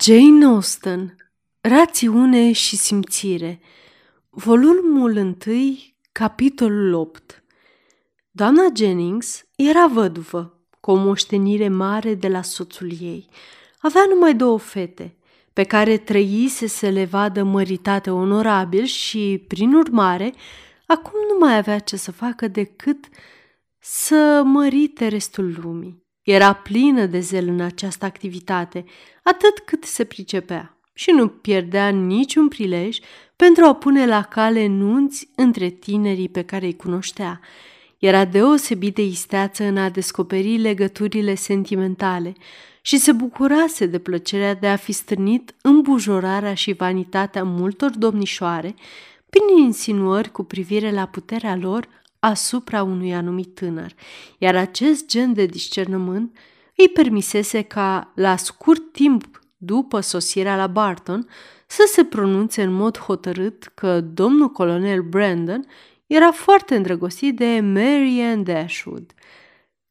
Jane Austen, Rațiune și Simțire, volumul 1, capitolul 8. Doamna Jennings era văduvă, cu o moștenire mare de la soțul ei. Avea numai 2 fete, pe care trăise să le vadă măritate onorabil și, prin urmare, acum nu mai avea ce să facă decât să mărite restul lumii. Era plină de zel în această activitate, atât cât se pricepea, și nu pierdea niciun prilej pentru a pune la cale nunți între tinerii pe care îi cunoștea. Era deosebit de isteață în a descoperi legăturile sentimentale și se bucurase de plăcerea de a fi stârnit îmbujorarea și vanitatea multor domnișoare prin insinuări cu privire la puterea lor asupra unui anumit tânăr, iar acest gen de discernământ îi permisese ca, la scurt timp după sosirea la Barton, să se pronunțe în mod hotărât că domnul colonel Brandon era foarte îndrăgostit de Marianne Dashwood.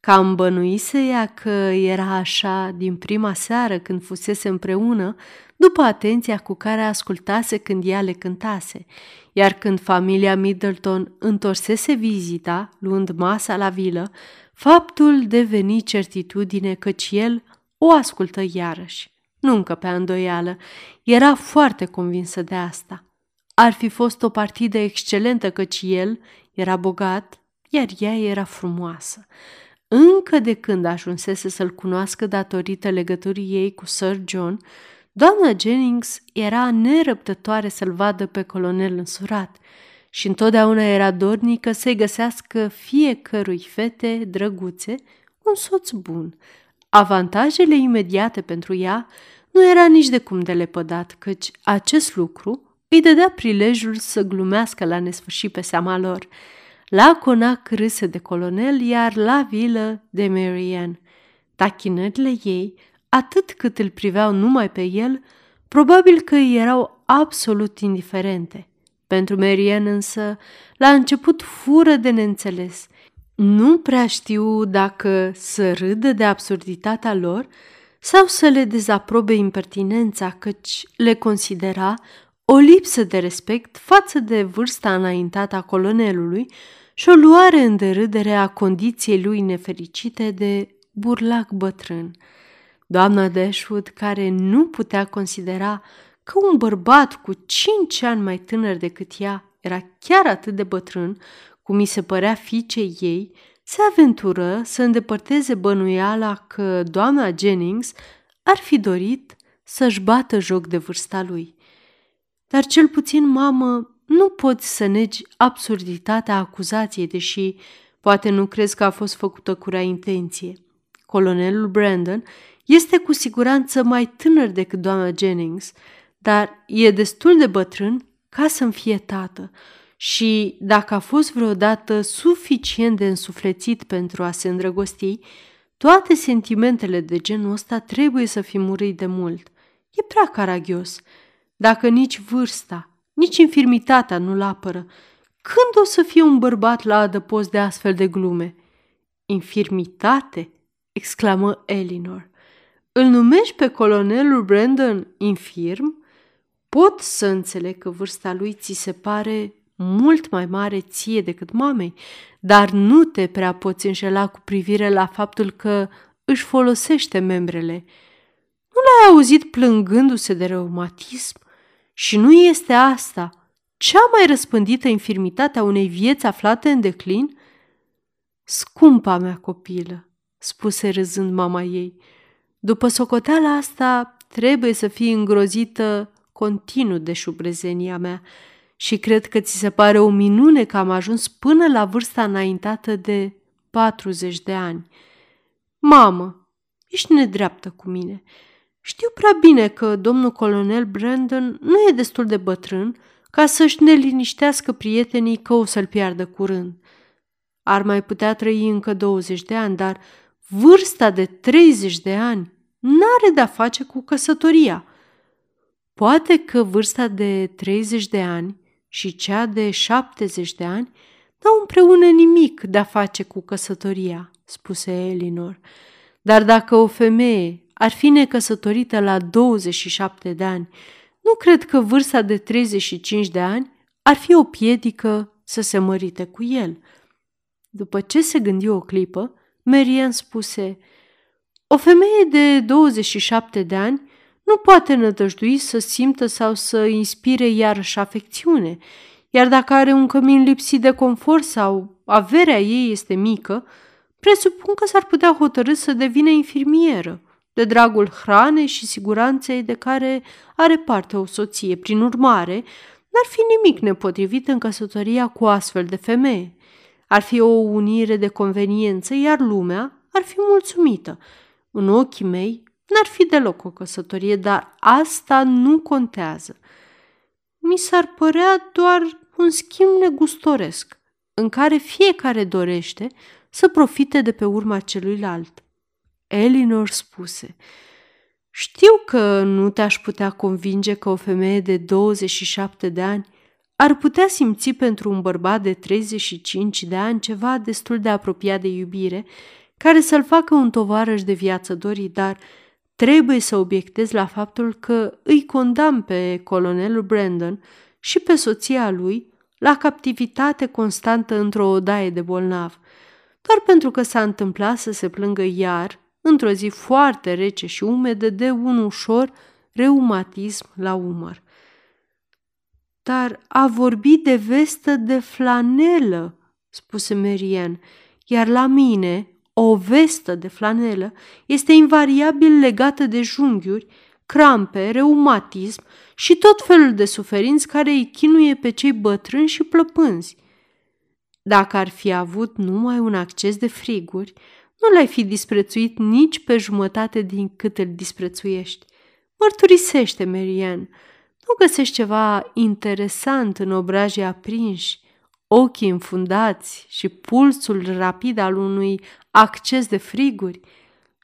Cam bănuise ea că era așa din prima seară când fusese împreună, după atenția cu care ascultase când ea le cântase, iar când familia Middleton întorsese vizita, luând masa la vilă, faptul deveni certitudine căci el o ascultă iarăși. Nu încăpea îndoială, era foarte convinsă de asta. Ar fi fost o partidă excelentă căci el era bogat, iar ea era frumoasă. Încă de când ajunsese să-l cunoască datorită legăturii ei cu Sir John, doamna Jennings era nerăbdătoare să-l vadă pe colonel însurat și întotdeauna era dornică să-i găsească fiecărui fete drăguțe un soț bun. Avantajele imediate pentru ea nu era nici de cum de lepădat, căci acest lucru îi dădea prilejul să glumească la nesfârșit pe seama lor. La conac râse de colonel, iar la vilă de Marianne. Tachinările ei, atât cât îl priveau numai pe el, probabil că erau absolut indiferente. Pentru Marianne însă, la început fură de neînțeles. Nu prea știu dacă să râdă de absurditatea lor sau să le dezaprobe impertinența, căci le considera o lipsă de respect față de vârsta înaintată a colonelului și o luare în derâdere a condiției lui nefericite de burlac bătrân. Doamna Dashwood, care nu putea considera că un bărbat cu 5 ani mai tânăr decât ea era chiar atât de bătrân cum i se părea fiicei ei, se aventură să îndepărteze bănuiala că doamna Jennings ar fi dorit să-și bată joc de vârsta lui. Dar cel puțin, mamă, nu poți să negi absurditatea acuzației, deși poate nu crezi că a fost făcută cu rea intenție. Colonelul Brandon este cu siguranță mai tânăr decât doamna Jennings, dar e destul de bătrân ca să-mi fie tată și, dacă a fost vreodată suficient de însuflețit pentru a se îndrăgosti, toate sentimentele de genul ăsta trebuie să fi murit de mult. E prea caragios. Dacă nici vârsta, nici infirmitatea nu-l apără, când o să fie un bărbat la adăpost de astfel de glume? Infirmitate? Exclamă Elinor. Îl numești pe colonelul Brandon infirm? Pot să înțeleg că vârsta lui ți se pare mult mai mare ție decât mamei, dar nu te prea poți înșela cu privire la faptul că își folosește membrele. Nu l-ai auzit plângându-se de reumatism? Și nu este asta cea mai răspândită infirmitate a unei vieți aflate în declin? Scumpa mea copilă, spuse râzând mama ei, după socoteala asta trebuie să fii îngrozită continuu de șubrezenia mea și cred că ți se pare o minune că am ajuns până la vârsta înaintată de 40 de ani. Mamă, ești nedreaptă cu mine. Știu prea bine că domnul colonel Brandon nu e destul de bătrân ca să-și neliniștească prietenii că o să-l piardă curând. Ar mai putea trăi încă 20 de ani, dar vârsta de 30 de ani n-are de-a face cu căsătoria. Poate că vârsta de 30 de ani și cea de 70 de ani n-au împreună nimic de-a face cu căsătoria, spuse Elinor. Dar dacă o femeie ar fi necăsătorită la 27 de ani, nu cred că vârsta de 35 de ani ar fi o piedică să se mărite cu el. După ce se gândi o clipă, Marianne spuse: o femeie de 27 de ani nu poate nădăjdui să simtă sau să inspire iarăși afecțiune, iar dacă are un cămin lipsit de confort sau averea ei este mică, presupun că s-ar putea hotărî să devină infirmieră, de dragul hranei și siguranței de care are parte o soție. Prin urmare, n-ar fi nimic nepotrivit în căsătoria cu astfel de femeie. Ar fi o unire de conveniență, iar lumea ar fi mulțumită. În ochii mei, n-ar fi deloc o căsătorie, dar asta nu contează. Mi s-ar părea doar un schimb negustoresc, în care fiecare dorește să profite de pe urma celuilalt. Elinor spuse: știu că nu te-aș putea convinge că o femeie de 27 de ani ar putea simți pentru un bărbat de 35 de ani ceva destul de apropiat de iubire, care să-l facă un tovarăș de viață dorit, dar trebuie să obiectez la faptul că îi condamn pe colonelul Brandon și pe soția lui la captivitate constantă într-o odaie de bolnav, doar pentru că s-a întâmplat să se plângă iar, într-o zi foarte rece și umedă, de un ușor reumatism la umăr. Dar a vorbit de vestă de flanelă, spuse Marianne, iar la mine o vestă de flanelă este invariabil legată de junghiuri, crampe, reumatism și tot felul de suferinți care îi chinuie pe cei bătrâni și plăpânzi. Dacă ar fi avut numai un acces de friguri, nu l-ai fi disprețuit nici pe jumătate din cât îl disprețuiești. Mărturisește, Marianne, nu găsești ceva interesant în obrajii aprinși, ochii înfundați și pulsul rapid al unui acces de friguri?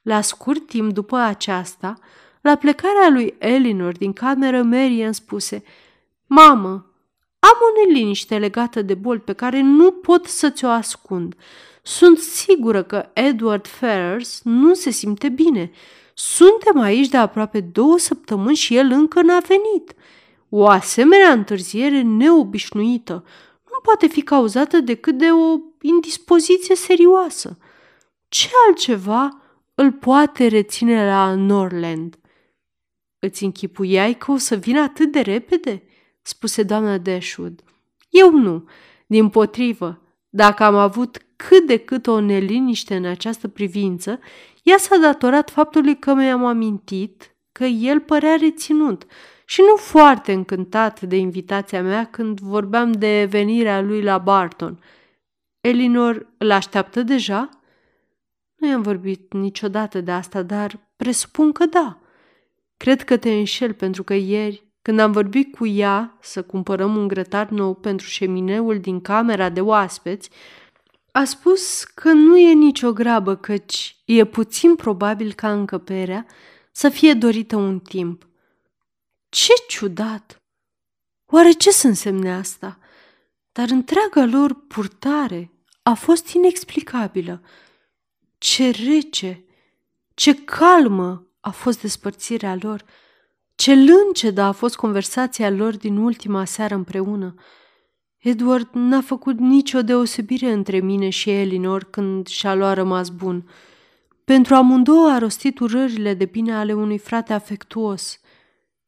La scurt timp după aceasta, la plecarea lui Elinor din cameră, Marianne spuse: mamă, am o neliniște legată de boli pe care nu pot să ți-o ascund. Sunt sigură că Edward Ferrars nu se simte bine. Suntem aici de aproape 2 săptămâni și el încă n-a venit. O asemenea întârziere neobișnuită nu poate fi cauzată decât de o indispoziție serioasă. Ce altceva îl poate reține la Norland? Îți închipuiai că o să vină atât de repede? Spuse doamna Dashwood. Eu nu. Dimpotrivă, dacă am avut cât de cât o neliniște în această privință, ea s-a datorat faptului că mi-am amintit că el părea reținut și nu foarte încântat de invitația mea când vorbeam de venirea lui la Barton. Elinor îl așteaptă deja? Nu i-am vorbit niciodată de asta, dar presupun că da. Cred că te înșel, pentru că ieri, când am vorbit cu ea să cumpărăm un grătar nou pentru șemineul din camera de oaspeți, a spus că nu e nicio grabă, căci e puțin probabil ca încăperea să fie dorită un timp. Ce ciudat! Oare ce să însemne asta? Dar întreaga lor purtare a fost inexplicabilă. Ce rece, ce calmă a fost despărțirea lor, ce lâncedă a fost conversația lor din ultima seară împreună. Edward n-a făcut nicio deosebire între mine și Elinor când și-a luat rămas bun. Pentru amândouă a rostit urările de bine ale unui frate afectuos.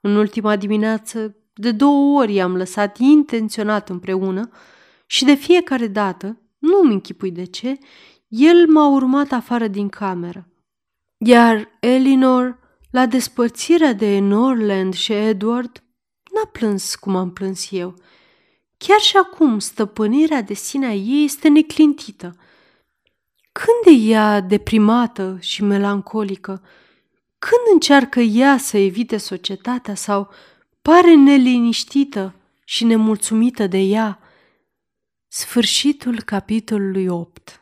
În ultima dimineață, de 2 ori i-am lăsat intenționat împreună și de fiecare dată, nu-mi închipui de ce, el m-a urmat afară din cameră. Iar Elinor, la despărțirea de Norland și Edward, n-a plâns cum am plâns eu. Chiar și acum stăpânirea de sinea ei este neclintită. Când e ea deprimată și melancolică, când încearcă ea să evite societatea sau pare neliniștită și nemulțumită de ea. Sfârșitul capitolului 8.